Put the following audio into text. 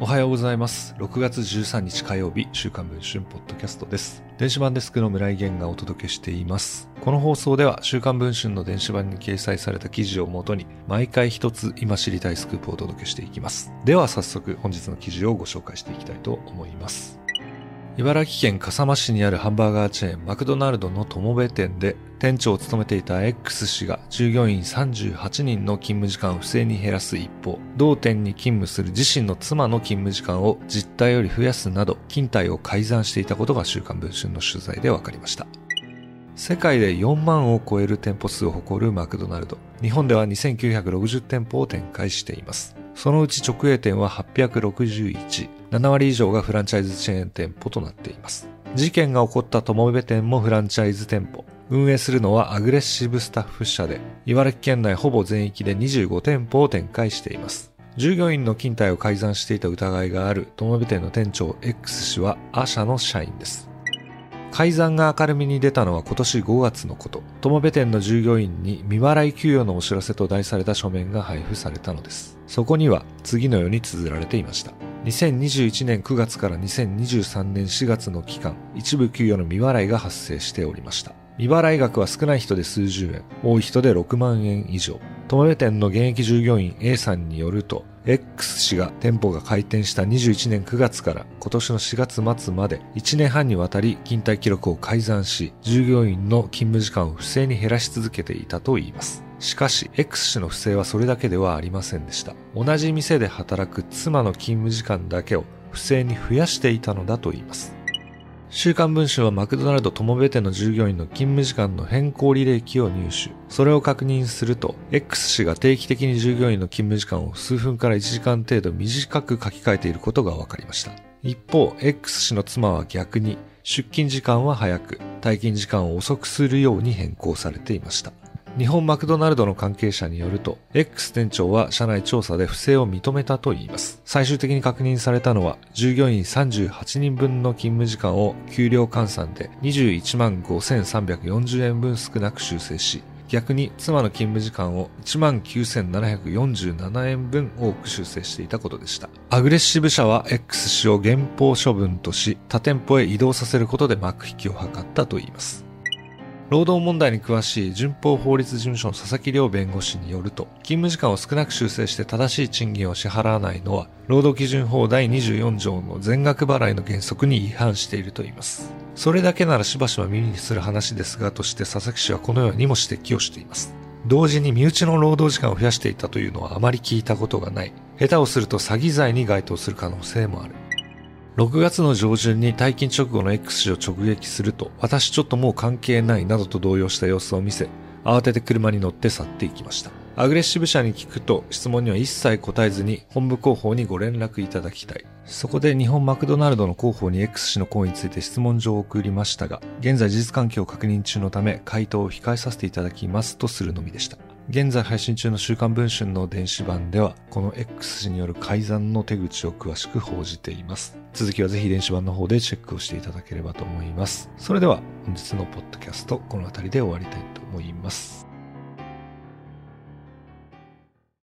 おはようございます。6月13日火曜日、週刊文春ポッドキャストです。電子版デスクの村井源がお届けしています。この放送では週刊文春の電子版に掲載された記事をもとに毎回一つ今知りたいスクープをお届けしていきます。では早速本日の記事をご紹介していきたいと思います。茨城県笠間市にあるハンバーガーチェーンマクドナルドの友部店で店長を務めていた X 氏が従業員38人の勤務時間を不正に減らす一方、同店に勤務する自身の妻の勤務時間を実態より増やすなど勤怠を改ざんしていたことが週刊文春の取材で分かりました。世界で4万を超える店舗数を誇るマクドナルド、日本では2960店舗を展開しています。そのうち直営店は861、7割以上がフランチャイズチェーン店舗となっています。事件が起こった友部店もフランチャイズ店舗、運営するのはアグレッシブスタッフ社で、茨城県内ほぼ全域で25店舗を展開しています。従業員の勤怠を改ざんしていた疑いがある友部店の店長 X 氏はア社の社員です。改ざんが明るみに出たのは今年5月のこと。友部店の従業員に未払い給与のお知らせと題された書面が配布されたのです。そこには次のように綴られていました。2021年9月から2023年4月の期間、一部給与の未払いが発生しておりました。未払い額は少ない人で数十円、多い人で6万円以上。友部店の現役従業員 A さんによると、X 氏が店舗が開店した21年9月から今年の4月末まで1年半にわたり勤怠記録を改ざんし、従業員の勤務時間を不正に減らし続けていたといいます。しかし X 氏の不正はそれだけではありませんでした。同じ店で働く妻の勤務時間だけを不正に増やしていたのだといいます。週刊文春はマクドナルド友部店の従業員の勤務時間の変更履歴を入手。それを確認すると、 X 氏が定期的に従業員の勤務時間を数分から1時間程度短く書き換えていることが分かりました。一方、 X 氏の妻は逆に出勤時間は早く、退勤時間を遅くするように変更されていました。日本マクドナルドの関係者によると、 X 店長は社内調査で不正を認めたといいます。最終的に確認されたのは従業員38人分の勤務時間を給料換算で215,340 円分少なく修正し、逆に妻の勤務時間を 19,747 円分多く修正していたことでした。アグレッシブ社は X 氏を減俸処分とし、他店舗へ移動させることで幕引きを図ったといいます。労働問題に詳しい順法法律事務所の佐々木亮弁護士によると、勤務時間を少なく修正して正しい賃金を支払わないのは、労働基準法第24条の全額払いの原則に違反しているといいます。それだけならしばしば耳にする話ですが、として佐々木氏はこのようにも指摘をしています。同時に身内の労働時間を増やしていたというのはあまり聞いたことがない。下手をすると詐欺罪に該当する可能性もある。6月の上旬に退勤直後の X 氏を直撃すると、私ちょっともう関係ないなどと動揺した様子を見せ、慌てて車に乗って去っていきました。アグレッシブ社に聞くと、質問には一切答えずに本部広報にご連絡いただきたい。そこで日本マクドナルドの広報に X 氏の行為について質問状を送りましたが、現在事実関係を確認中のため回答を控えさせていただきますとするのみでした。現在配信中の週刊文春の電子版では、この X 氏による改ざんの手口を詳しく報じています。続きはぜひ電子版の方でチェックをしていただければと思います。それでは本日のポッドキャスト、この辺りで終わりたいと思います。